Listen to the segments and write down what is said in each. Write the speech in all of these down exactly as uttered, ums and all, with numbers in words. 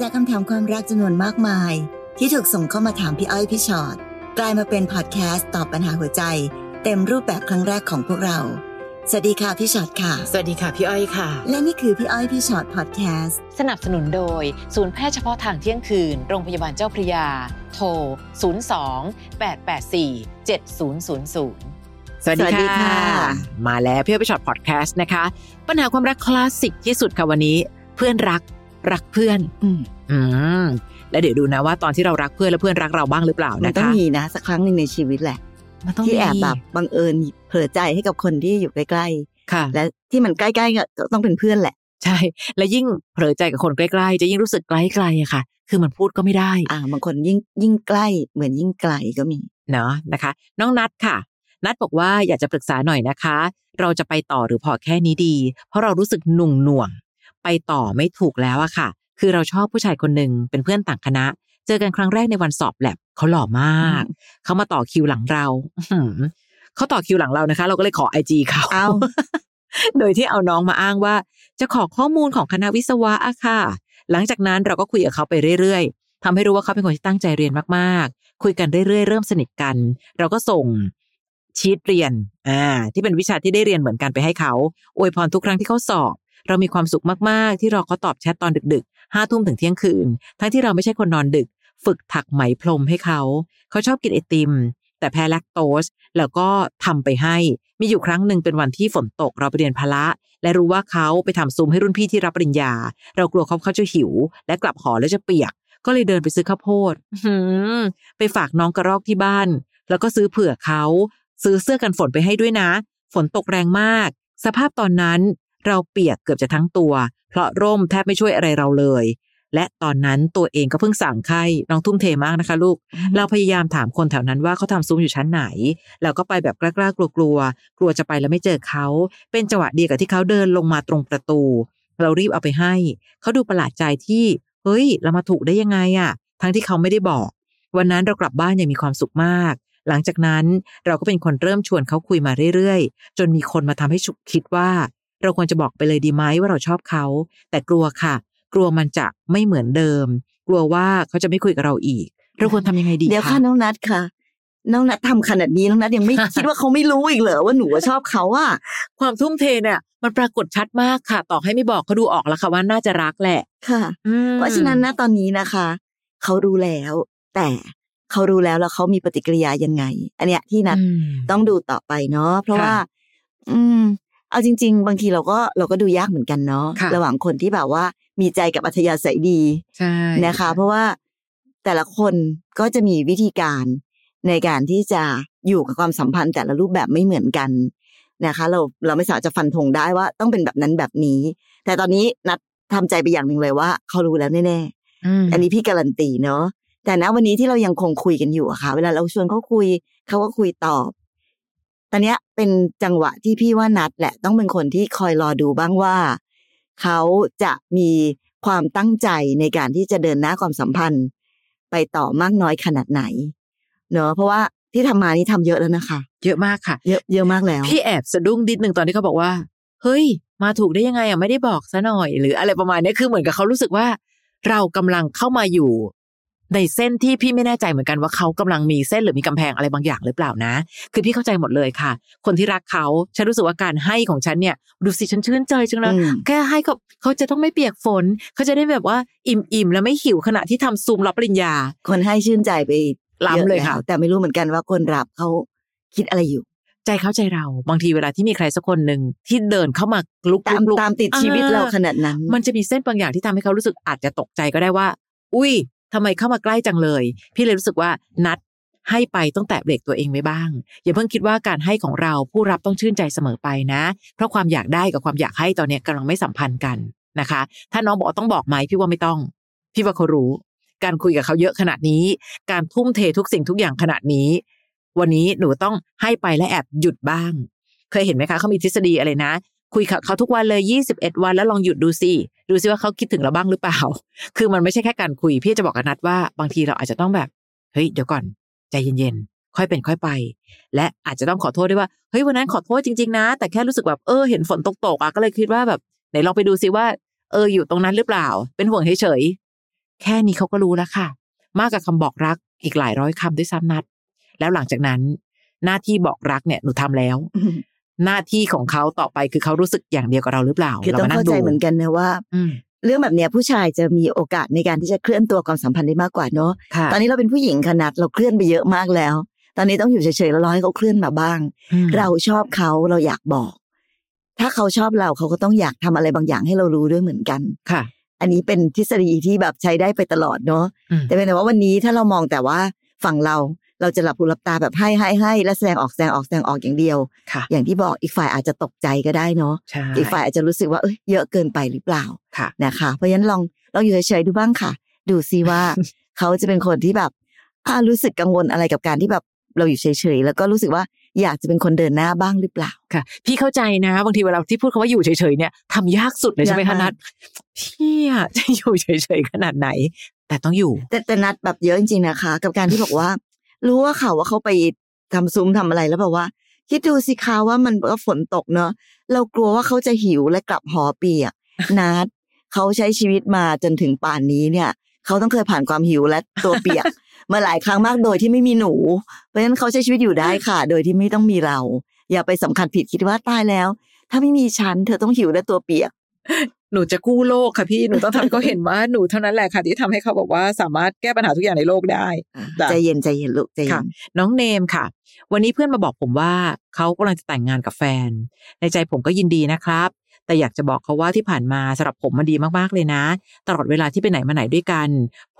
จากคำถามความรักจำนวนมากมายที่ถูกส่งเข้ามาถามพี่อ้อยพี่ชอ็อตกลายมาเป็นพอดแคสต์ตอบปัญหาหัวใจเต็มรูปแบบครั้งแรกของพวกเราสวัสดีค่ะพี่ชอ็อตค่ะสวัสดีค่ะพี่อ้อยค่ะและนี่คือพี่อ้อยพี่ชอ็อตพอดแคสต์สนับสนุนโดยศูนย์แพทย์เฉพาะทางเที่ยงคืนโรงพยาบาลเจ้าพระยาโทรศูนย์ สอง แปด แปด สี่ เจ็ด ศูนย์ ศูนย์ ศูนย์สวัสดีค่ะมาแล้วพี่อ้อยพี่ชอ็อตพอดแคสต์นะคะปัญหาความรักคลาสสิกที่สุดค่ะวันนี้เพื่อนรักรักเพื่อนอืมอืมแล้วเดี๋ยวดูนะว่าตอนที่เรารักเพื่อนและเพื่อนรักเราบ้างหรือเปล่านะคะมันต้องมีนะสักครั้งนึงในชีวิตแหละมันต้องมีที่แอบแบบบังเอิญเผลอใจให้กับคนที่อยู่ใกล้ๆค่ะและที่มันใกล้ๆก็ต้องเป็นเพื่อนแหละใช่และยิ่งเผลอใจกับคนใกล้ๆจะยิ่งรู้สึกไกลๆอะค่ะคือมันพูดก็ไม่ได้อ่าบางคนยิ่งยิ่งใกล้เหมือนยิ่งไกลก็มีเนาะนะคะน้องนัทค่ะนัดบอกว่าอยากจะปรึกษาหน่อยนะคะเราจะไปต่อหรือพอแค่นี้ดีเพราะเรารู้สึกหนุ่งหน่วงไปต่อไม่ถูกแล้วอะค่ะคือเราชอบผู้ชายคนหนึ่งเป็นเพื่อนต่างคณะเจอกันครั้งแรกในวันสอบแลบเขาหล่อมากเขามาต่อคิวหลังเราเขาต่อคิวหลังเรานะคะเราก็เลยขอ ไอ จี เขาเอา โดยที่เอาน้องมาอ้างว่าจะขอข้อมูลของคณะวิศวะอะค่ะหลังจากนั้นเราก็คุยกับเขาไปเรื่อยๆทำให้รู้ว่าเขาเป็นคนที่ตั้งใจเรียนมากๆคุยกันเรื่อยๆเริ่มสนิทกันเราก็ส่งชีทเรียนอ่าที่เป็นวิชาที่ได้เรียนเหมือนกันไปให้เขาอวยพรทุกครั้งที่เขาสอบเรามีความสุขมากๆที่รอเขาตอบแชทตอนดึกๆห้าทุ่มถึงเที่ยงคืนทั้งที่เราไม่ใช่คนนอนดึกฝึกถักไหมพรมให้เขาเขาชอบกินไอติมแต่แพ้แลคโตสแล้วก็ทำไปให้มีอยู่ครั้งหนึ่งเป็นวันที่ฝนตกเราไปเรียนพละและรู้ว่าเขาไปทำซุ้มให้รุ่นพี่ที่รับปริญญาเรากลัวเขาเขาจะหิวและกลับหอแล้วจะเปียกก็เลยเดินไปซื้อข้าวโพดไปฝากน้องกระรอกที่บ้านแล้วก็ซื้อเผื่อเขาซื้อเสื้อกันฝนไปให้ด้วยนะฝนตกแรงมากสภาพตอนนั้นเราเปียกเกือบจะทั้งตัวเพราะร่มแทบไม่ช่วยอะไรเราเลยและตอนนั้นตัวเองก็เพิ่งสั่งไข้น้องทุ่มเทมากนะคะลูก mm-hmm. เราพยายามถามคนแถวนั้นว่าเขาทำซุ้มอยู่ชั้นไหนแล้วก็ไปแบบกล้ากลัวกลัวกลัวจะไปแล้วไม่เจอเขาเป็นจังหวะเดียวกับที่เขาเดินลงมาตรงประตูเรารีบเอาไปให้เขาดูประหลาดใจที่เฮ้ยเรามาถูกได้ยังไงอะทั้งที่เขาไม่ได้บอกวันนั้นเรากลับบ้านอย่างมีความสุขมากหลังจากนั้นเราก็เป็นคนเริ่มชวนเขาคุยมาเรื่อยๆจนมีคนมาทำให้ฉุกคิดว่าเราควรจะบอกไปเลยดีไหมว่าเราชอบเขาแต่กลัวค่ะกลัวมันจะไม่เหมือนเดิมกลัวว่าเขาจะไม่คุยกับเราอีกเราควรทำยังไงดีคะเดี๋ยวค่ะน้องนัทค่ะน้องนัททำขนาดนี้น้องนัทยังไม่ คิดว่าเขาไม่รู้อีกเหรอว่าหนูชอบเขาอ่ะความทุ่มเทเนี่ยมันปรากฏชัดมากค่ะต่อให้ไม่บอกเขาดูออกแล้วค่ะว่าน่าจะรักแหละค่ะเพราะฉะนั้นนะตอนนี้นะคะเขารู้แล้วแต่เขารู้แล้วแล้วเขามีปฏิกิริยายังไงอันเนี้ยที่นัดต้องดูต่อไปเนาะเพราะว่าอืมเอาจริงๆบางทีเราก็เราก็ดูยากเหมือนกันเนาะระหว่างคนที่แบบว่ามีใจกับอัธยาศัยดีนะคะเพราะว่าแต่ละคนก็จะมีวิธีการในการที่จะอยู่กับความสัมพันธ์แต่ละรูปแบบไม่เหมือนกันนะคะเราเราไม่สามารถจะฟันธงได้ว่าต้องเป็นแบบนั้นแบบนี้แต่ตอนนี้นัดทำใจไปอย่างนึงเลยว่าเขารู้แล้วแน่ๆอันนี้พี่การันตีเนาะแต่นะวันนี้ที่เรายังคงคุยกันอยู่อะค่ะเวลาเราชวนเขาคุยเขาก็คุยตอบตอนนี้เป็นจังหวะที่พี่ว่านัดแหละต้องเป็นคนที่คอยรอดูบ้างว่าเขาจะมีความตั้งใจในการที่จะเดินหน้าความสัมพันธ์ไปต่อมากน้อยขนาดไหนเนอะเพราะว่าที่ทำมานี่ทำเยอะแล้วนะคะเยอะมากค่ะเยอะเยอะมากแล้วพี่แอบสะดุ้งนิดนึงตอนที่เขาบอกว่าเฮ้ยมาถูกได้ยังไงอะไม่ได้บอกซะหน่อยหรืออะไรประมาณนี้คือเหมือนกับเขารู้สึกว่าเรากำลังเข้ามาอยู่ในเส้นที่พี่ไม่แน่ใจเหมือนกันว่าเขากำลังมีเส้นหรือมีกำแพงอะไรบางอย่างหรือเปล่านะคือพี่เข้าใจหมดเลยค่ะคนที่รักเขาฉันรู้สึกว่าการให้ของฉันเนี่ยดูสิฉันชื่นใจจังเลยแค่ให้เขาเขาจะต้องไม่เปียกฝนเขาจะได้แบบว่าอิ่มๆแล้วไม่หิวขณะที่ทำซูมรับปริญญาคนให้ชื่นใจไปล้ำเลยค่ะแต่ไม่รู้เหมือนกันว่าคนรับเขาคิดอะไรอยู่ใจเข้าใจเราบางทีเวลาที่มีใครสักคนหนึ่งที่เดินเข้ามาลุกตามตามติดชีวิตเราขนาดนั้นมันจะมีเส้นบางอย่างที่ทำให้เขารู้สึกอาจจะตกใจก็ได้ว่าอุ้ยทำไมเข้ามาใกล้จังเลยพี่เลยรู้สึกว่านัดให้ไปต้องแตะเบรกตัวเองไว้บ้างอย่าเพิ่งคิดว่าการให้ของเราผู้รับต้องชื่นใจเสมอไปนะเพราะความอยากได้กับความอยากให้ตอนนี้กำลังไม่สัมพันธ์กันนะคะถ้าน้องบอกต้องบอกไหมพี่ว่าไม่ต้องพี่ว่าเขารู้การคุยกับเขาเยอะขนาดนี้การทุ่มเททุกสิ่งทุกอย่างขนาดนี้วันนี้หนูต้องให้ไปและแอบหยุดบ้างเคยเห็นไหมคะเขามีทฤษฎีอะไรนะคุยกับเขาทุกวันเลยยี่สิบเอ็ดวันแล้วลองหยุดดูสิดูสิว่าเขาคิดถึงเราบ้างหรือเปล่าคือมันไม่ใช่แค่การคุยพี่จะบอกกับนัดว่าบางทีเราอาจจะต้องแบบเฮ้ยเดี๋ยวก่อนใจเย็นๆค่อยเป็นค่อยไปและอาจจะต้องขอโทษด้วยว่าเฮ้ยวันนั้นขอโทษจริงๆนะแต่แค่รู้สึกแบบเออเห็นฝนตกตกอ่ะก็เลยคิดว่าแบบไหนลองไปดูสิว่าเอออยู่ตรงนั้นหรือเปล่าเป็นห่วงเฉย แค่นี้เขาก็รู้แล้วค่ะมากกว่าคำบอกรักอีกหลายร้อยคำด้วยซ้ำนัดแล้วหลังจากนั้นหน้าที่บอกรักเนี่ยหนูทำแล้ว หน้าที่ของเขาต่อไปคือเขารู้สึกอย่างเดียวกับเราหรือเปล่าคือต้องเข้าใจเหมือนกันนะว่าเรื่องแบบเนี้ยผู้ชายจะมีโอกาสในการที่จะเคลื่อนตัวความสัมพันธ์ได้มากกว่าเนาะตอนนี้เราเป็นผู้หญิงขนาดเราเคลื่อนไปเยอะมากแล้วตอนนี้ต้องอยู่เฉยๆแล้วรอให้เขาเคลื่อนมาบ้างเราชอบเขาเราอยากบอกถ้าเขาชอบเราเขาก็ต้องอยากทำอะไรบางอย่างให้เรารู้ด้วยเหมือนกันค่ะอันนี้เป็นทฤษฎีที่แบบใช้ได้ไปตลอดเนาะแต่เป็นแต่ว่าวันนี้ถ้าเรามองแต่ว่าฝั่งเราเราจะหลับหูหลับตาแบบให้ให้ให้และแสดงออกแสดงออกแสดงออกอย่างเดียวอย่างที่บอกอีกฝ่ายอาจจะตกใจก็ได้เนาะอีกฝ่ายอาจจะรู้สึกว่าเอ้ยเยอะเกินไปหรือเปล่านะคะเพราะฉะนั้นลองลองอยู่เฉยๆดูบ้างค่ะดูซิว่า เขาจะเป็นคนที่แบบรู้สึกกังวลอะไรกับการที่แบบเราอยู่เฉยๆแล้วก็รู้สึกว่าอยากจะเป็นคนเดินหน้าบ้างหรือเปล่าค่ะพี่เข้าใจนะบางทีเวลาที่พูดคำว่าอยู่เฉยๆเนี่ยทำยากสุดเลยใช่ไหมคะนัดพี่จะอยู่เฉยๆขนาดไหนแต่ต้องอยู่แต่แต่นัดแบบเยอะจริงๆนะคะกับการที่บอกว่ารู้ว่าเขาว่าเขาไปทำซุ้มทำอะไรแล้วแบบว่าคิดดูสิคะว่ามันก็ฝนตกเนาะเรากลัวว่าเขาจะหิวและกลับหอเปียกนัดเขาใช้ชีวิตมาจนถึงป่านนี้เนี่ยเขาต้องเคยผ่านความหิวและตัวเปียกมาหลายครั้งมากโดยที่ไม่มีหนูเพราะฉะนั้นเขาใช้ชีวิตอยู่ได้ค่ะโดยที่ไม่ต้องมีเราอย่าไปสำคัญผิดคิดว่าตายแล้วถ้าไม่มีฉันเธอต้องหิวและตัวเปียกหนูจะกู้โลกค่ะพี่หนูต้องทำเขาเห็นว่าหนูเท่านั้นแหละค่ะที่ทำให้เขาบอกว่าสามารถแก้ปัญหาทุกอย่างในโลกได้ใจเย็นใจเย็นลูกใจเย็นน้องเนมค่ะวันนี้เพื่อนมาบอกผมว่าเขากำลังจะแต่งงานกับแฟนในใจผมก็ยินดีนะครับแต่อยากจะบอกเขาว่าที่ผ่านมาสำหรับผมมันดีมากๆเลยนะตลอดเวลาที่ไปไหนมาไหนด้วยกัน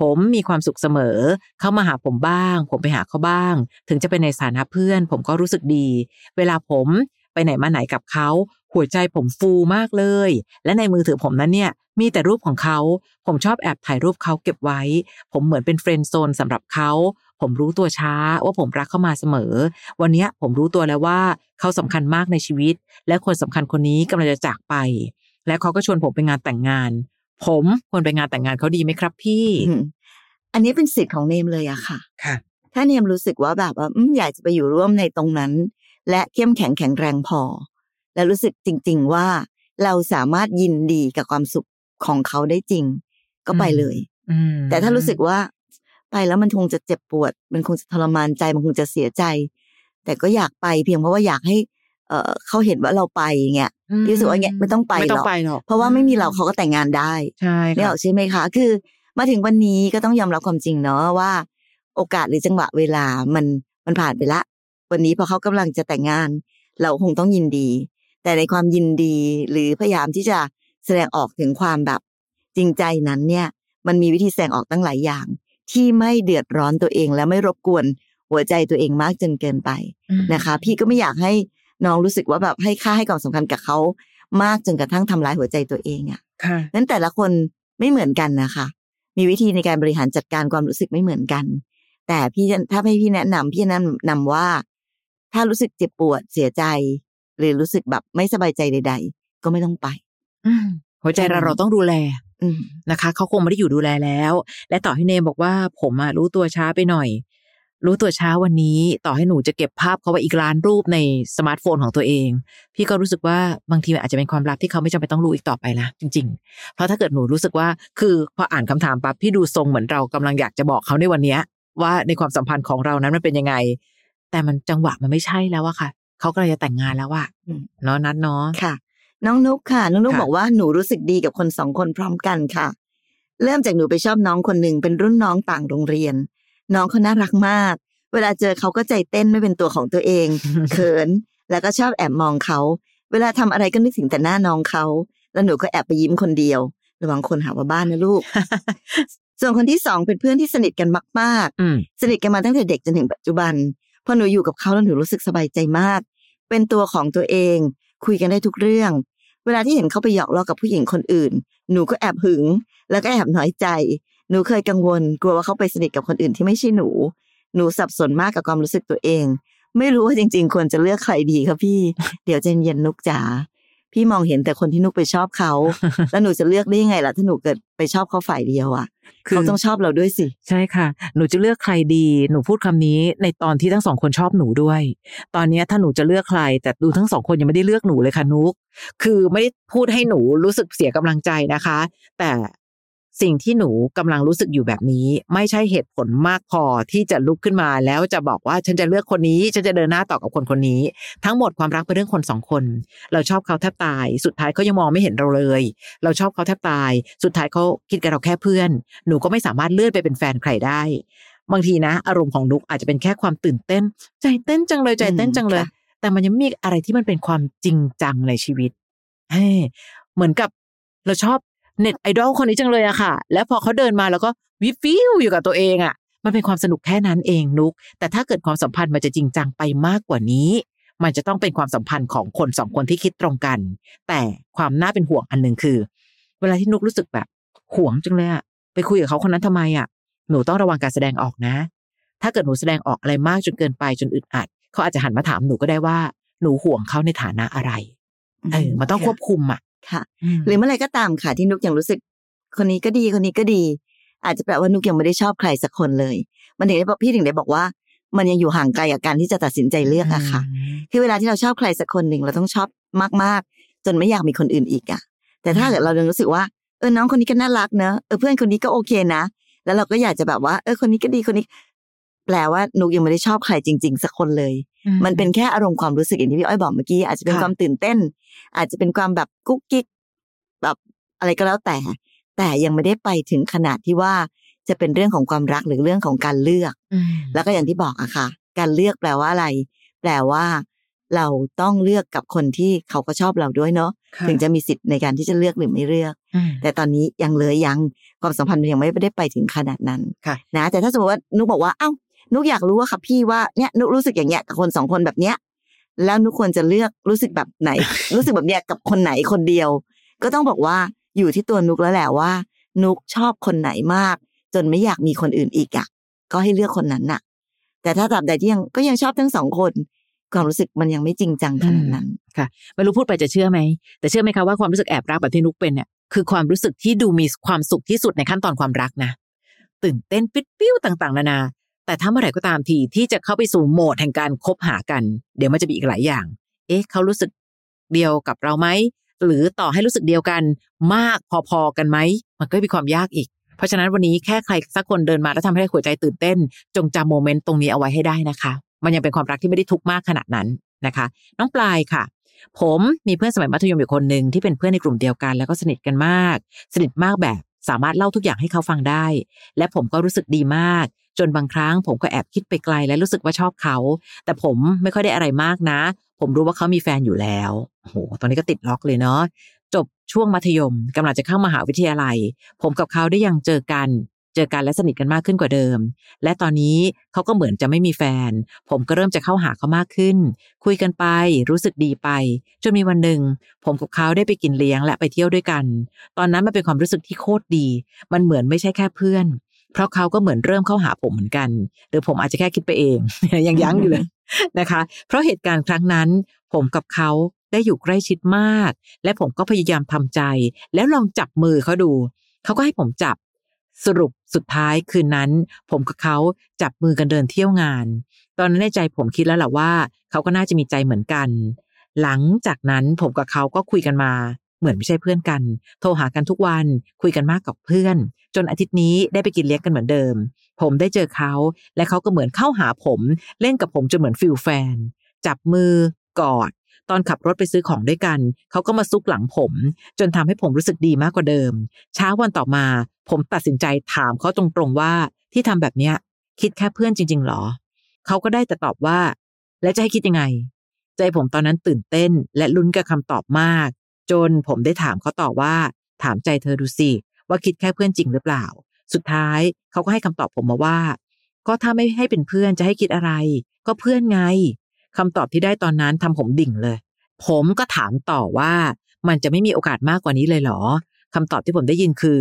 ผมมีความสุขเสมอเขามาหาผมบ้างผมไปหาเขาบ้างถึงจะเป็นในฐานะเพื่อนผมก็รู้สึกดีเวลาผมไปไหนมาไหนกับเขาหัวใจผมฟูมากเลยและในมือถือผมนั้นเนี่ยมีแต่รูปของเขาผมชอบแอบถ่ายรูปเขาเก็บไว้ผมเหมือนเป็นเฟรนด์โซนสำหรับเขาผมรู้ตัวช้าว่าผมรักเขามาเสมอวันนี้ผมรู้ตัวแล้วว่าเขาสำคัญมากในชีวิตและคนสำคัญคนนี้กำลังจะจากไปและเขาก็ชวนผมไปงานแต่งงานผมควรไปงานแต่งงานเขาดีไหมครับพี่อันนี้เป็นสิทธิ์ของเนมเลยอะค่ะค่ะถ้าเนมรู้สึกว่าแบบว่าอยากจะไปอยู่ร่วมในตรงนั้นและเข้มแข็งแข็งแรงพอและรู้สึกจริงๆว่าเราสามารถยินดีกับความสุขของเขาได้จริงก็ไปเลยแต่ถ้ารู้สึกว่าไปแล้วมันคงจะเจ็บปวดมันคงจะทรมานใจมันคงจะเสียใจแต่ก็อยากไปเพียงเพราะว่าอยากให้เอ่อเขาเห็นว่าเราไปอย่างเงี้ยรู้สึกว่าเงี้ยไม่ต้องไปหรอกเพราะว่าไม่มีเราเขาก็แต่งงานได้เนี่ยใช่ไหมคะคือมาถึงวันนี้ก็ต้องยอมรับความจริงเนาะว่าโอกาสหรือจังหวะเวลามันมันผ่านไปละวันนี้พอเขากำลังจะแต่งงานเราคงต้องยินดีแต่ในความยินดีหรือพยายามที่จะแสดงออกถึงความแบบจริงใจนั้นเนี่ยมันมีวิธีแสดงออกตั้งหลายอย่างที่ไม่เดือดร้อนตัวเองและไม่รบกวนหัวใจตัวเองมากจนเกินไปนะคะพี่ก็ไม่อยากให้น้องรู้สึกว่าแบบให้ค่าให้ความสำคัญกับเขามากจนกระทั่งทำลายหัวใจตัวเองอ่ะนั้นแต่ละคนไม่เหมือนกันนะคะมีวิธีในการบริหารจัดการความรู้สึกไม่เหมือนกันแต่พี่ถ้าให้พี่แนะนำพี่แนะนำว่าถ้ารู้สึกเจ็บปวดเสียใจหรือรู้สึกแบบไม่สบายใจใดๆก็ไม่ต้องไปหัวใจเราเราต้องดูแลนะคะเขาคงไม่ได้อยู่ดูแลแล้วและต่อให้เนมบอกว่าผมอะรู้ตัวช้าไปหน่อยรู้ตัวช้าวันนี้ต่อให้หนูจะเก็บภาพเขาไว้อีกล้านรูปในสมาร์ทโฟนของตัวเองพี่ก็รู้สึกว่าบางทีอาจจะเป็นความลับที่เขาไม่จำเป็นต้องรู้อีกต่อไปละจริงๆเพราะถ้าเกิดหนูรู้สึกว่าคือพออ่านคำถามปั๊บพี่ดูทรงเหมือนเรากำลังอยากจะบอกเขาในวันนี้ว่าในความสัมพันธ์ของเรานั้นมันเป็นยังไงแต่มันจังหวะมันไม่ใช่แล้วอะค่ะเขากำลังจะแต่งงานแล้วอะเนาะนัดเนาะค่ะน้องนุ๊กค่ะน้องนุ๊กบอกว่าหนูรู้สึกดีกับคนสองคนพร้อมกันค่ะเริ่มจากหนูไปชอบน้องคนหนึ่งเป็นรุ่นน้องต่างโรงเรียนน้องเขาน่ารักมากเวลาเจอเขาก็ใจเต้นไม่เป็นตัวของตัวเองเขินแล้วก็ชอบแอบมองเขาเวลาทำอะไรก็นึกถึงแต่หน้าน้องเขาแล้วหนูก็แอบไปยิ้มคนเดียวระวังคนหาว่าบ้านนะลูก ส่วนคนที่สองเป็นเพื่อนที่สนิทกันมากๆสนิทกันมาตั้งแต่เด็กจนถึงปัจจุบันพอหนูอยู่กับเขาแล้วหนูรู้สึกสบายใจมากเป็นตัวของตัวเองคุยกันได้ทุกเรื่องเวลาที่เห็นเขาไปหยอกล้อกับผู้หญิงคนอื่นหนูก็แอบหึงแล้วก็แอบน้อยใจหนูเคยกังวลกลัวว่าเขาไปสนิทกับคนอื่นที่ไม่ใช่หนูหนูสับสนมากกับความรู้สึกตัวเองไม่รู้ว่าจริงๆควรจะเลือกใครดีคะพี่ เดี๋ยวใจเย็นนุกจ๋าพี่มองเห็นแต่คนที่นุกไปชอบเขา แล้วหนูจะเลือกได้ยังไงล่ะถ้าหนูเกิดไปชอบเขาฝ่ายเดียวอ่ะ เขาต้องชอบเราด้วยสิใช่ค่ะหนูจะเลือกใครดีหนูพูดคำนี้ในตอนที่ทั้งสองคนชอบหนูด้วยตอนนี้ถ้าหนูจะเลือกใครแต่ดูทั้งสองคนยังไม่ได้เลือกหนูเลยค่ะนุกคือไม่ได้พูดให้หนูรู้สึกเสียกำลังใจนะคะแต่ สิ่งที่หนูกำลังรู้สึกอยู่แบบนี้ไม่ใช่เหตุผลมากพอที่จะลุกขึ้นมาแล้วจะบอกว่าฉันจะเลือกคนนี้ฉันจะเดินหน้าต่อกับคนคนนี้ทั้งหมดความรักเป็นเรื่องคนสองคนเราชอบเขาแทบตายสุดท้ายเขายังมองไม่เห็นเราเลยเราชอบเขาแทบตายสุดท้ายเขาคิดกับเราแค่เพื่อนหนูก็ไม่สามารถเลื่อนไปเป็นแฟนใครได้บางทีนะอารมณ์ของนุกอาจจะเป็นแค่ความตื่นเต้นใจเต้นจังเลยใจเต้นจังเลยแต่มันยังมีอะไรที่มันเป็นความจริงจังในชีวิตเฮ้เหมือนกับเราชอบเน็ตไอดอลคนนี้จังเลยอะค่ะแล้วพอเขาเดินมาแล้วก็วิฟฟิวอยู่กับตัวเองอะมันเป็นความสนุกแค่นั้นเองนุกแต่ถ้าเกิดความสัมพันธ์มันจะจริงจังไปมากกว่านี้มันจะต้องเป็นความสัมพันธ์ของคนสองคนที่คิดตรงกันแต่ความน่าเป็นห่วงอันนึงคือเวลาที่นุกรู้สึกแบบห่วงจังเลยอะไปคุยกับเขาคนนั้นทำไมอะหนูต้องระวังการแสดงออกนะถ้าเกิดหนูแสดงออกอะไรมากจนเกินไปจนอึดอัดเขาอาจจะหันมาถามหนูก็ได้ว่าหนูห่วงเขาในฐานะอะไรเออมันต้องควบคุมอะค่ะหรือเมื่อไรก็ตามค่ะที่นุกยังรู้สึกคนนี้ก็ดีคนนี้ก็ดีอาจจะแปลว่านุกยังไม่ได้ชอบใครสักคนเลยมันถึงได้บอกพี่ถึงได้บอกว่ามันยังอยู่ห่างไกลกับการที่จะตัดสินใจเลือกอะค่ะคือเวลาที่เราชอบใครสักคนหนึ่งเราต้องชอบมากๆจนไม่อยากมีคนอื่นอีกอะแต่ถ้าเกิดเรายังรู้สึกว่าเออน้องคนนี้ก็น่ารักเนอะเออเพื่อนคนนี้ก็โอเคนะแล้วเราก็อยากจะแบบว่าเออคนนี้ก็ดีคนนี้แปลว่านุกยังไม่ได้ชอบใครจริงๆสักคนเลยมันเป็นแค่อารมณ์ความรู้สึกอย่างที่พี่อ้อยบอกเมื่อกี้อาจจะเป็นความตื่นเต้นอาจจะเป็นความแบบกุ๊กกิ๊กแบบอะไรก็แล้วแต่แต่ยังไม่ได้ไปถึงขนาดที่ว่าจะเป็นเรื่องของความรักหรือเรื่องของการเลือกแล้วก็อย่างที่บอกอะค่ะการเลือกแปลว่าอะไรแปลว่าเราต้องเลือกกับคนที่เขาก็ชอบเราด้วยเนาะถึงจะมีสิทธิ์ในการที่จะเลือกหรือไม่เลือกแต่ตอนนี้ยังเลยยังความสัมพันธ์มันยังไม่ได้ไปถึงขนาดนั้นนะแต่ถ้าสมมติว่านุกบอกว่าเอ้านุกอยากรู้ว่าค่ะพี่ว่าเนี่ยนุกรู้สึกอย่างเงี้ยกับคนสองคนแบบเนี้ยแล้วนุกควรจะเลือกรู้สึกแบบไหน รู้สึกแบบเนี้ยกับคนไหนคนเดียวก็ต้องบอกว่าอยู่ที่ตัวนุกแล้วแหละว่านุกชอบคนไหนมากจนไม่อยากมีคนอื่นอีกอ่ะก็ให้เลือกคนนั้นน่ะแต่ถ้าตราบใดที่ยังก็ยังชอบทั้งสองคนความรู้สึกมันยังไม่จริงจังขนาดนั้นค่ะไม่รู้พูดไปจะเชื่อไหมแต่เชื่อไหมคะว่าความรู้สึกแอบรักแบบที่นุกเป็นเนี่ยคือความรู้สึกที่ดูมีความสุขที่สุดในขั้นตอนความรักนะตื่นเต้นปิ๊ดปิ้วต่างๆนานาแต่ถ้าเมื่อไหร่ก็ตามทีที่จะเข้าไปสู่โหมดแห่งการคบหากันเดี๋ยวมันจะมีอีกหลายอย่างเอ๊ะเขารู้สึกเดียวกับเราไหมหรือต่อให้รู้สึกเดียวกันมากพอๆกันไหมมันก็มีความยากอีกเพราะฉะนั้นวันนี้แค่ใครสักคนเดินมาแล้วทำให้หัวใจตื่นเต้นจงจำโมเมนต์ตรงนี้เอาไว้ให้ได้นะคะมันยังเป็นความรักที่ไม่ได้ทุกข์มากขนาดนั้นนะคะน้องปลายค่ะผมมีเพื่อนสมัยมัธยมอยู่คนนึงที่เป็นเพื่อนในกลุ่มเดียวกันแล้วก็สนิทกันมากสนิทมากแบบสามารถเล่าทุกอย่างให้เขาฟังได้และผมก็รู้สึกดีมากจนบางครั้งผมก็แอบคิดไปไกลและรู้สึกว่าชอบเขาแต่ผมไม่ค่อยได้อะไรมากนะผมรู้ว่าเขามีแฟนอยู่แล้วโอ้โหตอนนี้ก็ติดล็อกเลยเนาะจบช่วงมัธยมกำลังจะเข้ามหาวิทยาลัยผมกับเขาได้ยังเจอกันเจอกันและสนิทกันมากขึ้นกว่าเดิมและตอนนี้เขาก็เหมือนจะไม่มีแฟนผมก็เริ่มจะเข้าหาเขามากขึ้นคุยกันไปรู้สึกดีไปจนมีวันหนึ่งผมกับเขาได้ไปกินเลี้ยงและไปเที่ยวด้วยกันตอนนั้นมันเป็นความรู้สึกที่โคตรดีมันเหมือนไม่ใช่แค่เพื่อนเพราะเขาก็เหมือนเริ่มเข้าหาผมเหมือนกันหรือผมอาจจะแค่คิดไปเอง ยังยั้งอยู่เลยนะคะเพราะเหตุการณ์ครั้งนั้นผมกับเขาได้อยู่ใกล้ชิดมากและผมก็พยายามทำใจแล้วลองจับมือเขาดูเขาก็ให้ผมจับสรุปสุดท้ายคืนนั้นผมกับเขาจับมือกันเดินเที่ยวงานตอนนั้นในใจผมคิดแล้วแหละว่าเขาก็น่าจะมีใจเหมือนกันหลังจากนั้นผมกับเขาก็คุยกันมาเหมือนไม่ใช่เพื่อนกันโทรหากันทุกวันคุยกันมากกับเพื่อนจนอาทิตย์นี้ได้ไปกินเลี้ยงกันเหมือนเดิมผมได้เจอเขาและเขาก็เหมือนเข้าหาผมเล่นกับผมจนเหมือนฟิลแฟนจับมือกอดตอนขับรถไปซื้อของด้วยกันเขาก็มาซุกหลังผมจนทำให้ผมรู้สึกดีมากกว่าเดิมเช้าวันต่อมาผมตัดสินใจถามเขาตรงๆว่าที่ทำแบบเนี้ยคิดแค่เพื่อนจริงๆหรอเขาก็ได้แต่ตอบว่าแล้วจะให้คิดยังไงใจผมตอนนั้นตื่นเต้นและลุ้นกับคำตอบมากจนผมได้ถามเขาตอบว่าถามใจเธอดูสิว่าคิดแค่เพื่อนจริงหรือเปล่าสุดท้ายเขาก็ให้คำตอบผมมาว่าก็ถ้าไม่ให้เป็นเพื่อนจะให้คิดอะไรก็เพื่อนไงคำตอบที่ได้ตอนนั้นทำผมดิ่งเลยผมก็ถามต่อว่ามันจะไม่มีโอกาสมากกว่านี้เลยหรอคำตอบที่ผมได้ยินคือ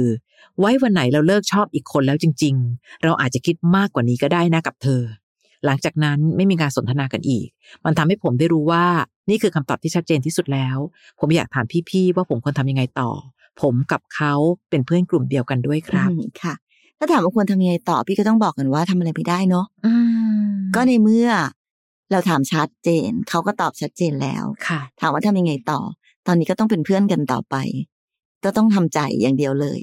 ไว้วันไหนเราเลิกชอบอีกคนแล้วจริงๆเราอาจจะคิดมากกว่านี้ก็ได้นะกับเธอหลังจากนั้นไม่มีการสนทนากันอีกมันทำให้ผมได้รู้ว่านี่คือคำตอบที่ชัดเจนที่สุดแล้วผมอยากถามพี่ๆว่าผมควรทำยังไงต่อผมกับเขาเป็นเพื่อนกลุ่มเดียวกันด้วยครับค่ะถ้าถามว่าควรทำยังไงต่อพี่ก็ต้องบอกกันว่าทำอะไรไม่ได้เนาะก็ในเมื่อเราถามชัดเจนเขาก็ตอบชัดเจนแล้วถามว่าทำยังไงต่อตอนนี้ก็ต้องเป็นเพื่อนกันต่อไปก็ต้องทำใจอย่างเดียวเลย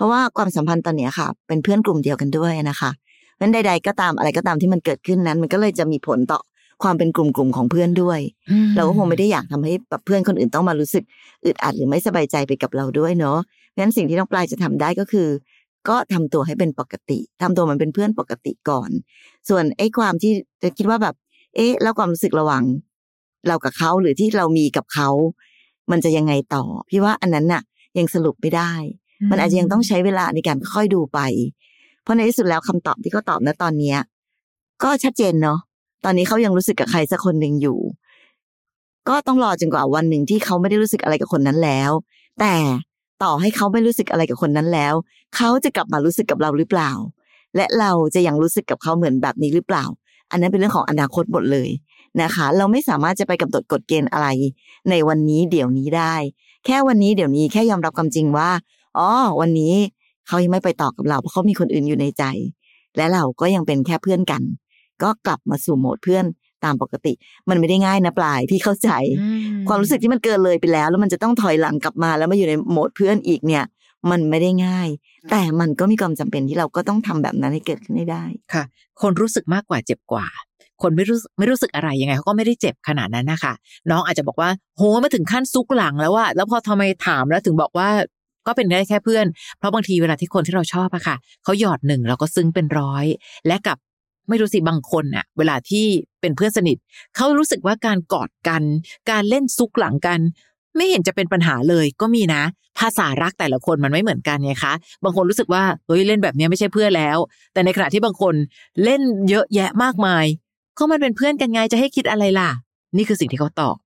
เพราะว่าความสัมพันธ์ตอนนี้ค่ะเป็นเพื่อนกลุ่มเดียวกันด้วยนะคะงั้นใดๆก็ตามอะไรก็ตามที่มันเกิดขึ้นนั้นมันก็เลยจะมีผลต่อความเป็นกลุ่มๆของเพื่อนด้วยเราก็คงไม่ได้อยากทำให้เพื่อนคนอื่นต้องมารู้สึกอึดอัดหรือไม่สบายใจไปกับเราด้วยเนาะงั้นสิ่งที่น้องปลายจะทำได้ก็คือก็ทำตัวให้เป็นปกติทำตัวมันเป็นเพื่อนปกติก่อนส่วนไอ้ความที่จะคิดว่าแบบเอ๊ะแล้วความรู้สึกระหว่างเรากับเขาหรือที่เรามีกับเขามันจะยังไงต่อพี่ว่าอันนั้นน่ะยังสรุปไม่ได้มันอาจจะยังต้องใช้เวลาในการค่อยดูไปเพราะในที่สุดแล้วคำตอบที่เขาตอบณตอนนี้ก็ชัดเจนเนาะตอนนี้เขายังรู้สึกกับใครสักคนหนึ่งอยู่ก็ต้องรอจนกว่าวันหนึ่งที่เขาไม่ได้รู้สึกอะไรกับคนนั้นแล้วแต่ต่อให้เขาไม่รู้สึกอะไรกับคนนั้นแล้วเขาจะกลับมารู้สึกกับเราหรือเปล่าและเราจะยังรู้สึกกับเขาเหมือนแบบนี้หรือเปล่าอันนั้นเป็นเรื่องของอนาคตหมดเลยนะคะเราไม่สามารถจะไปกำหนดกฎเกณฑ์อะไรในวันนี้เดี๋ยวนี้ได้แค่วันนี้เดี๋ยวนี้แค่ยอมรับความจริงว่าอ๋อวันนี้เขายังไม่ไปต่อกับเราเพราะเขามีคนอื่นอยู่ในใจและเราก็ยังเป็นแค่เพื่อนกันก็กลับมาสู่โหมดเพื่อนตามปกติมันไม่ได้ง่ายนะปลายพี่เข้าใจความรู้สึกที่มันเกินเลยไปแล้วแล้วมันจะต้องถอยหลังกลับมาแล้วมาอยู่ในโหมดเพื่อนอีกเนี่ยมันไม่ได้ง่ายแต่มันก็มีความจำเป็นที่เราก็ต้องทำแบบนั้นให้เกิดขึ้นได้ค่ะคนรู้สึกมากกว่าเจ็บกว่าคนไม่รู้ไม่รู้สึกอะไรยังไงเขาก็ไม่ได้เจ็บขนาดนั้นนะคะน้องอาจจะบอกว่าโหมาถึงขั้นซุกหลังแล้วว่าแล้วพอทำไมถามแล้วถึงบอกว่าก็เป็นได้แค่เพื่อนเพราะบางทีเวลาที่คนที่เราชอบอะค่ะเขาหยอดหนึ่งเราก็ซึ้งเป็นร้อยและกับไม่รู้สิบางคนอะเวลาที่เป็นเพื่อนสนิทเขารู้สึกว่าการกอดกันการเล่นซุกหลังกันไม่เห็นจะเป็นปัญหาเลยก็มีนะภาษารักแต่ละคนมันไม่เหมือนกันไงคะบางคนรู้สึกว่าเฮ้ยเล่นแบบนี้ไม่ใช่เพื่อนแล้วแต่ในขณะที่บางคนเล่นเยอะแยะมากมายก็มันเป็นเพื่อนกันไงจะให้คิดอะไรล่ะนี่คือสิ่งที่เขาตอบ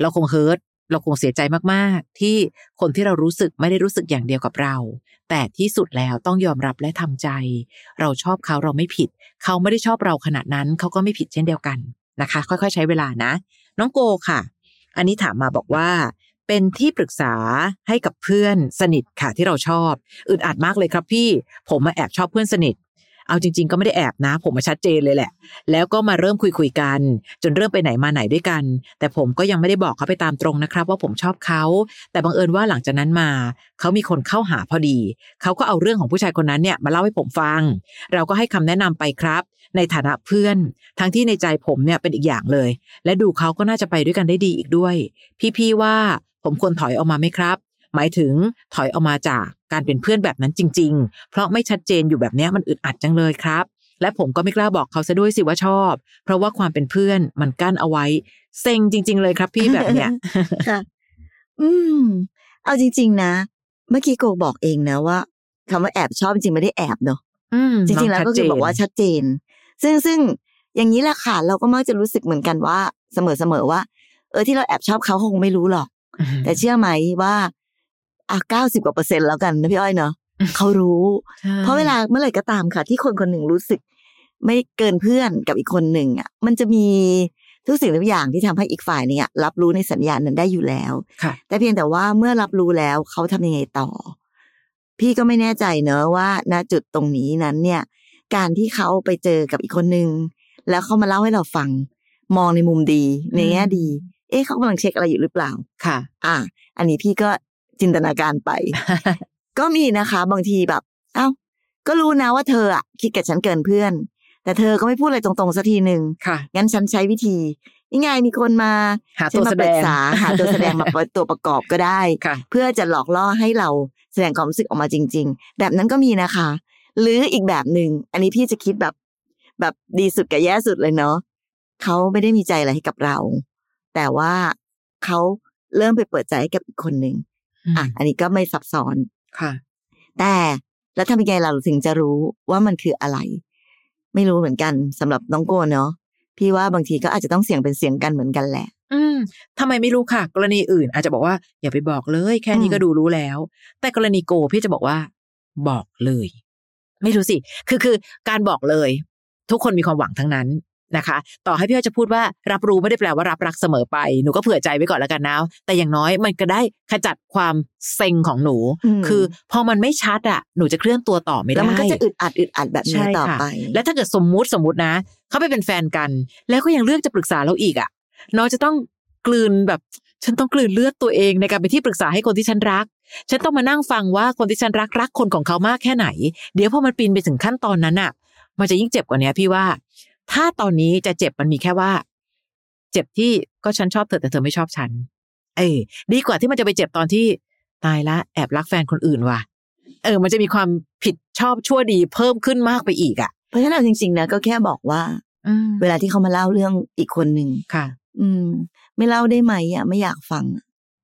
เราคงเฮิร์ตเราคงเสียใจมากๆที่คนที่เรารู้สึกไม่ได้รู้สึกอย่างเดียวกับเราแต่ที่สุดแล้วต้องยอมรับและทำใจเราชอบเขาเราไม่ผิดเขาไม่ได้ชอบเราขนาดนั้นเขาก็ไม่ผิดเช่นเดียวกันนะคะค่อยๆใช้เวลานะน้องโกค่ะอันนี้ถามมาบอกว่าเป็นที่ปรึกษาให้กับเพื่อนสนิทค่ะที่เราชอบอึดอัดมากเลยครับพี่ผมมาแอบชอบเพื่อนสนิทเอาจริงๆก็ไม่ได้แอบนะผมมาชัดเจนเลยแหละแล้วก็มาเริ่มคุยๆกันจนเริ่มไปไหนมาไหนด้วยกันแต่ผมก็ยังไม่ได้บอกเขาไปตามตรงนะครับว่าผมชอบเขาแต่บังเอิญว่าหลังจากนั้นมาเขามีคนเข้าหาพอดีเขาก็เอาเรื่องของผู้ชายคนนั้นเนี่ยมาเล่าให้ผมฟังเราก็ให้คำแนะนำไปครับในฐานะเพื่อนทั้งที่ในใจผมเนี่ยเป็นอีกอย่างเลยและดูเขาก็น่าจะไปด้วยกันได้ดีอีกด้วยพี่ๆว่าผมควรถอยออกมาไหมครับหมายถึงถอยออกมาจากการเป็นเพื่อนแบบนั้นจริงๆเพราะไม่ชัดเจนอยู่แบบนี้มันอึดอัดจังเลยครับและผมก็ไม่กล้าบอกเขาซะด้วยสิว่าชอบเพราะว่าความเป็นเพื่อนมันกั้นเอาไว้เซ็งจริงๆเลยครับพี่แบบเนี้ยค่ะอืมเอาจริงๆนะเมื่อกี้โกบอกเองนะว่าคำว่าแอบชอบจริงๆไม่ได้แอบเนาะจริงๆแล้วก็คือบอกว่าชัดเจนซึ่งซึ่งอย่างนี้แหละค่ะเราก็มักจะรู้สึกเหมือนกันว่าเสมอๆว่าเออที่เราแอบชอบเขาคงไม่รู้หรอกแต่เชื่อไหมว่าอ่ะเก้าสิบกว่าเปอร์เซ็นต์แล้วกันนะพี่อ้อยเนาะเขารู้เพราะเวลาเมื่อไหร่ก็ตามค่ะที่คนคนหนึ่งรู้สึกไม่เกินเพื่อนกับอีกคนหนึ่งอ่ะมันจะมีทุกสิ่งทุกอย่างที่ทำให้อีกฝ่ายเนี่ยรับรู้ในสัญญาณนั้นได้อยู่แล้วแต่เพียงแต่ว่าเมื่อรับรู้แล้วเขาทำยังไงต่อพี่ก็ไม่แน่ใจเนอะว่าณจุดตรงนี้นั้นเนี่ยการที่เขาไปเจอกับอีกคนหนึ่งแล้วเขามาเล่าให้เราฟังมองในมุมดีในแง่ดีเอ๊ะเขากำลังเช็คอะไรอยู่หรือเปล่าค่ะอ่ะอันนี้พี่ก็จินตนาการไป ก็มีนะคะบางทีแบบเอ้าก็รู้นะว่าเธออ่ะคิดกับฉันเกินเพื่อนแต่เธอก็ไม่พูดอะไรตรงๆสักทีนึงงั้นฉันใช้วิธีนี่ไงมีคนมาหาตัวแสดงหาตัวแสดงมาเป็นตัวประกอบก็ได้เพื่อจะหลอกล่อให้เราแสดงความรู้สึกออกมาจริงๆแบบนั้นก็มีนะคะหรืออีกแบบนึงอันนี้พี่จะคิดแบบแบบดีสุดกับแย่สุดเลยเนาะเขาไม่ได้มีใจอะไรให้กับเราแต่ว่าเขาเริ่มไปเปิดใจให้กับอีกคนนึงอ่ะอันนี้ก็ไม่ซับซ้อนค่ะแต่แล้วทำยังไงเราถึงจะรู้ว่ามันคืออะไรไม่รู้เหมือนกันสำหรับน้องโกเนาะพี่ว่าบางทีก็อาจจะต้องเสี่ยงเป็นเสี่ยงกันเหมือนกันแหละอืมทำไมไม่รู้ค่ะกรณีอื่นอาจจะบอกว่าอย่าไปบอกเลยแค่นี้ก็ดูรู้แล้วแต่กรณีโกพี่จะบอกว่าบอกเลยไม่รู้สิคือคือการบอกเลยทุกคนมีความหวังทั้งนั้นนะคะต่อให้พี่อ้อยจะพูดว่ารับรู้ไม่ได้แปลว่ารับรักเสมอไปหนูก็เผื่อใจไว้ก่อนแล้วกันนะแต่อย่างน้อยมันก็ได้ขจัดความเซ็งของหนูคือพอมันไม่ชัดอ่ะหนูจะเคลื่อนตัวต่อไม่ได้แล้วมันก็จะอึดอัดอึดอัดแบบนี้ต่อไปแล้วถ้าเกิดสมมุติสมมุตินะเขาไปเป็นแฟนกันแล้วก็ยังเลือกจะปรึกษาเราอีกอ่ะน้องจะต้องกลืนแบบฉันต้องกลืนเลือดตัวเองในการไปที่ปรึกษาให้คนที่ฉันรัก ฉันต้องมานั่งฟังว่าคนที่ฉันรักรักคนของเขามากแค่ไหนเดี๋ยวพอมันปีนไปถึงขั้นตอนนั้นอ่ะมันจะยิ่งเจ็บกว่านี้พี่ว่าถ้าตอนนี้จะเจ็บมันมีแค่ว่าเจ็บที่ก็ฉันชอบเธอแต่เธอไม่ชอบฉันเอ้ยดีกว่าที่มันจะไปเจ็บตอนที่ตายละแอบรักแฟนคนอื่นว่ะเออมันจะมีความผิดชอบชั่วดีเพิ่มขึ้นมากไปอีกอ่ะเพราะฉะนั้นจริงๆนะก็แค่บอกว่าเวลาที่เขามาเล่าเรื่องอีกคนนึงค่ะอืมไม่เล่าได้ไหมอ่ะไม่อยากฟัง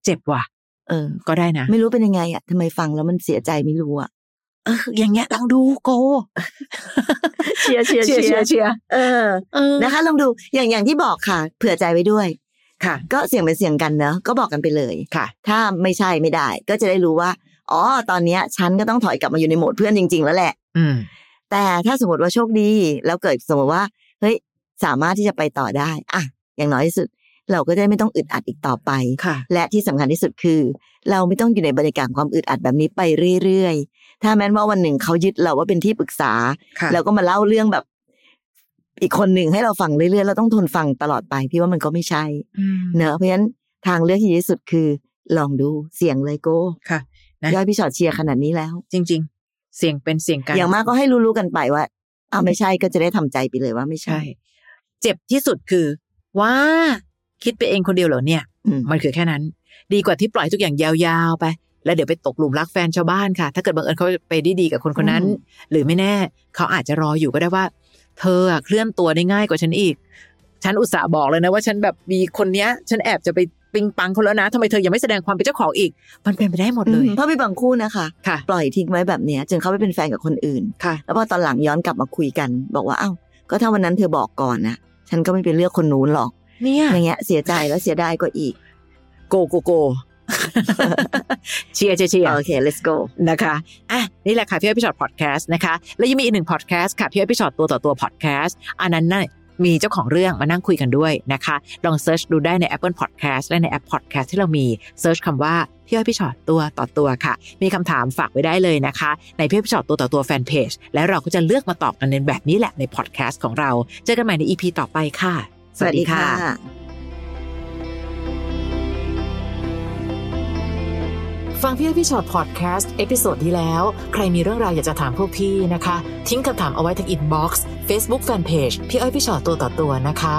เจ็บว่ะเออก็ได้นะไม่รู้เป็นยังไงอ่ะทำไมฟังแล้วมันเสียใจไม่รู้อ่ะเอออย่างเงี้ยลองดูโกเชียร์เชียร์เชียร์เชียร์เออนะคะลองดูอย่างอย่างที่บอกค่ะเผื่อใจไว้ด้วยค่ะก็เสียงเป็นเสียงกันเนอะก็บอกกันไปเลยค่ะถ้าไม่ใช่ไม่ได้ก็จะได้รู้ว่าอ๋อตอนเนี้ยฉันก็ต้องถอยกลับมาอยู่ในโหมดเพื่อนจริงๆแล้วแหละอืมแต่ถ้าสมมติว่าโชคดีแล้วเกิดสมมติว่าเฮ้ยสามารถที่จะไปต่อได้อ่ะอย่างน้อยที่สุดเราก็ได้ไม่ต้องอึดอัดอีกต่อไปและที่สำคัญที่สุดคือเราไม่ต้องอยู่ในบรรยากาศความอึดอัดแบบนี้ไปเรื่อยๆถ้าแม้ว่าวันหนึ่งเขายึดเราว่าเป็นที่ปรึกษาแล้วก็มาเล่าเรื่องแบบอีกคนหนึ่งให้เราฟังเรื่อยๆเราต้องทนฟังตลอดไปพี่ว่ามันก็ไม่ใช่เนอะเพราะฉะนั้นทางเลือกที่ดีที่สุดคือลองดูเสียงเลยโก้ย้อยพี่ชอดเชียร์ขนาดนี้แล้วจริงๆเสียงเป็นเสียงกันอย่างมากก็ให้รู้ๆกันไปว่าเอาไม่ใช่ก็จะได้ทำใจไปเลยว่าไม่ใช่เจ็บที่สุดคือว่าคิดไปเองคนเดียวเหรอเนี่ยมันคือแค่นั้นดีกว่าที่ปล่อยทุกอย่างยาวๆไปแล้วเดี๋ยวไปตกหลุมรักแฟนชาวบ้านค่ะถ้าเกิดบังเอิญเขาไปดีๆกับคนคนนั้นหรือไม่แน่เขาอาจจะรออยู่ก็ได้ว่าเธอเคลื่อนตัวได้ง่ายกว่าฉันอีกฉันอุตส่าห์บอกเลยนะว่าฉันแบบมีคนเนี้ยฉันแอบจะไปปิงปังเขาแล้วนะทำไมเธอยังไม่แสดงความเป็นเจ้าของอีกมันเป็นไปได้หมดเลยเพราะมีบางคู่นะคะปล่อยทิ้งไว้แบบเนี้ยจนเขาไปเป็นแฟนกับคนอื่นแล้วพอตอนหลังย้อนกลับมาคุยกันบอกว่าอ้าวก็ถ้าวันนั้นเธอบอกก่อนนะฉันก็ไม่ไปเลือกคนนู้นหรอกเนี่ยอย่างเงี้ยเสียใจแล้วเสียดายก็อีกโกโกโกเชียร์เชียร์เชียร์โอเค let's go นะคะอ่ะนี่แหละค่ะพี่อ้อยพี่ชอตพอดแคสต์นะคะแล้วยังมีอีกหนึ่งพอดแคสต์ค่ะพี่อ้อยพี่ชอตตัวต่อตัวพอดแคสต์อันนั้นน่ะมีเจ้าของเรื่องมานั่งคุยกันด้วยนะคะลองเสิร์ชดูได้ใน Apple Podcast และในแอป Podcast ที่เรามีเสิร์ชคำว่าพี่อ้อยพี่ชอตตัวต่อตัวค่ะมีคำถามฝากไว้ได้เลยนะคะในพี่อ้อยพี่ชอตตัวต่อตัวแฟนเพจและเราก็จะเลือกมาตอบกันในแบบนี้แหละในพอดแคสต์ของเราเจอกันใหม่ใน อี พี ต่อไปค่ะสวัสดีค่ะฟังพี่อ้อยพี่ชอตพอดแคสต์เอพิโซดที่แล้วใครมีเรื่องราวอยากจะถามพวกพี่นะคะทิ้งคำถามเอาไว้ทางอินบ็อกซ์ Facebook Fanpage พี่อ้อยพี่ชอตตัวต่อตัวนะคะ